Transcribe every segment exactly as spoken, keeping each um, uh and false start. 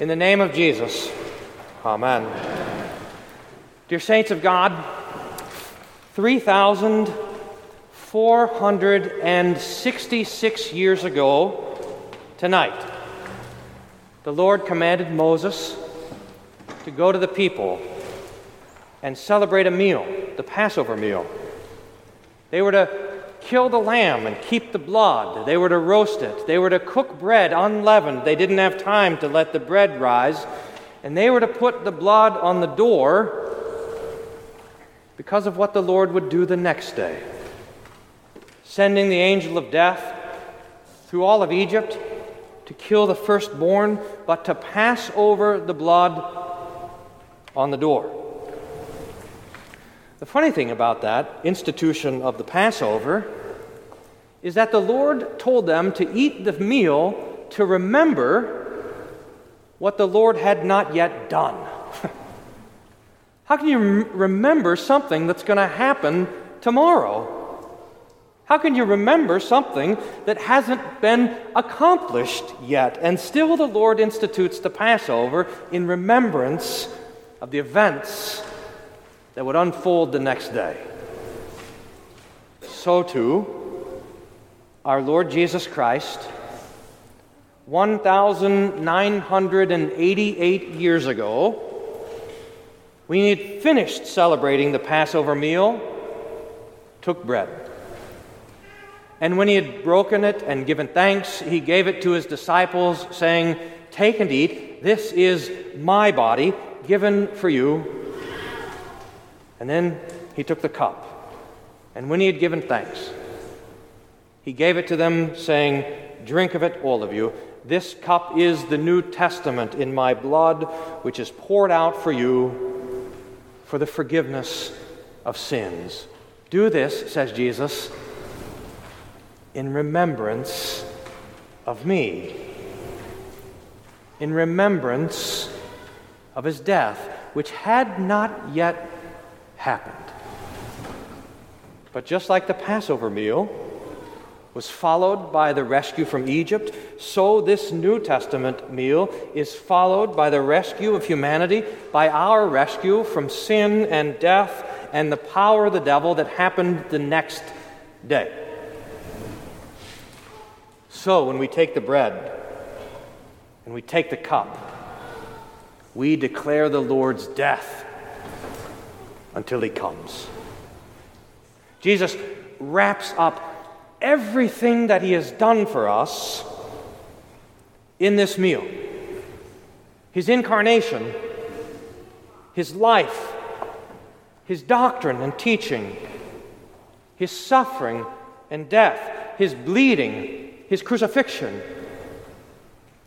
In the name of Jesus, amen. amen. Dear saints of God, three thousand four hundred sixty-six years ago tonight, the Lord commanded Moses to go to the people and celebrate a meal, the Passover meal. They were to kill the lamb and keep the blood. They were to roast it. They were to cook bread unleavened. They didn't have time to let the bread rise. And they were to put the blood on the door because of what the Lord would do the next day, sending the angel of death through all of Egypt to kill the firstborn, but to pass over the blood on the door. The funny thing about that institution of the Passover is that the Lord told them to eat the meal to remember what the Lord had not yet done. How can you remember something that's going to happen tomorrow? How can you remember something that hasn't been accomplished yet? And still the Lord institutes the Passover in remembrance of the events that would unfold the next day. So too, our Lord Jesus Christ, one thousand nine hundred eighty-eight years ago, when he had finished celebrating the Passover meal, took bread. And when he had broken it and given thanks, he gave it to his disciples, saying, "Take and eat, this is my body given for you." And then he took the cup, and when he had given thanks, he gave it to them, saying, "Drink of it, all of you. This cup is the New Testament in my blood, which is poured out for you for the forgiveness of sins. Do this," says Jesus, "in remembrance of me." In remembrance of his death, which had not yet happened. But just like the Passover meal was followed by the rescue from Egypt, so this New Testament meal is followed by the rescue of humanity, by our rescue from sin and death and the power of the devil that happened the next day. So when we take the bread and we take the cup, we declare the Lord's death until he comes. Jesus wraps up everything that he has done for us in this meal. His incarnation, his life, his doctrine and teaching, his suffering and death, his bleeding, his crucifixion,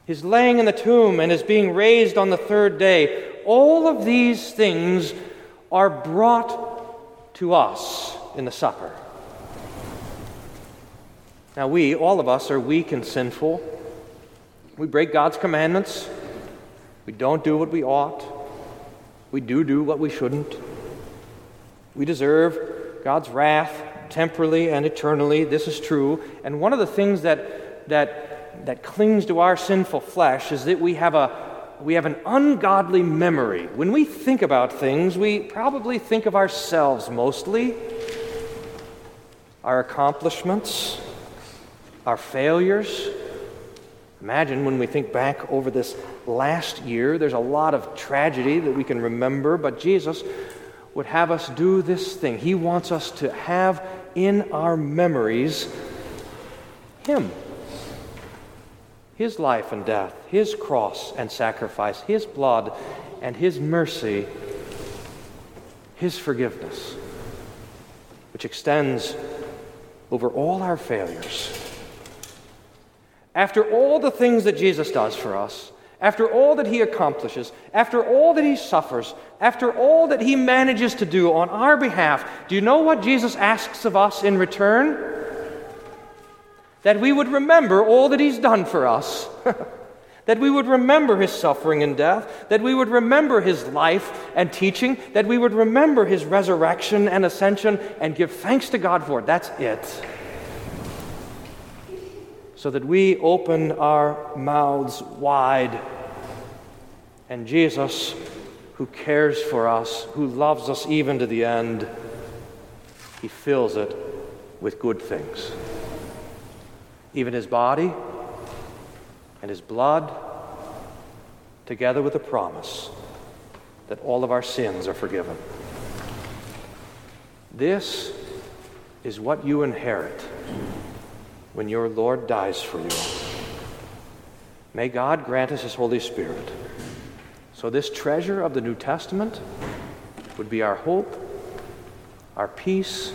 his laying in the tomb and his being raised on the third day. All of these things are brought to us in the supper. Now we, all of us, are weak and sinful. We break God's commandments. We don't do what we ought. We do do what we shouldn't. We deserve God's wrath temporally and eternally. This is true. And one of the things that that that clings to our sinful flesh is that we have a We have an ungodly memory. When we think about things, we probably think of ourselves mostly, our accomplishments, our failures. Imagine when we think back over this last year, there's a lot of tragedy that we can remember, but Jesus would have us do this thing. He wants us to have in our memories him. His life and death, his cross and sacrifice, his blood and his mercy, his forgiveness, which extends over all our failures. After all the things that Jesus does for us, after all that he accomplishes, after all that he suffers, after all that he manages to do on our behalf, do you know what Jesus asks of us in return? That we would remember all that he's done for us, that we would remember his suffering and death, that we would remember his life and teaching, that we would remember his resurrection and ascension and give thanks to God for it. That's it. So that we open our mouths wide And Jesus, who cares for us, who loves us even to the end, he fills it with good things. Even his body and his blood, together with the promise that all of our sins are forgiven. This is what you inherit when your Lord dies for you. May God grant us his Holy Spirit, so this treasure of the New Testament would be our hope, our peace,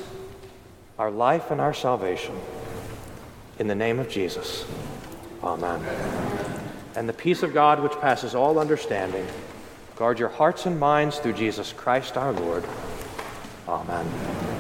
our life, and our salvation. In the name of Jesus, amen. And the peace of God, which passes all understanding, guard your hearts and minds through Jesus Christ our Lord. Amen.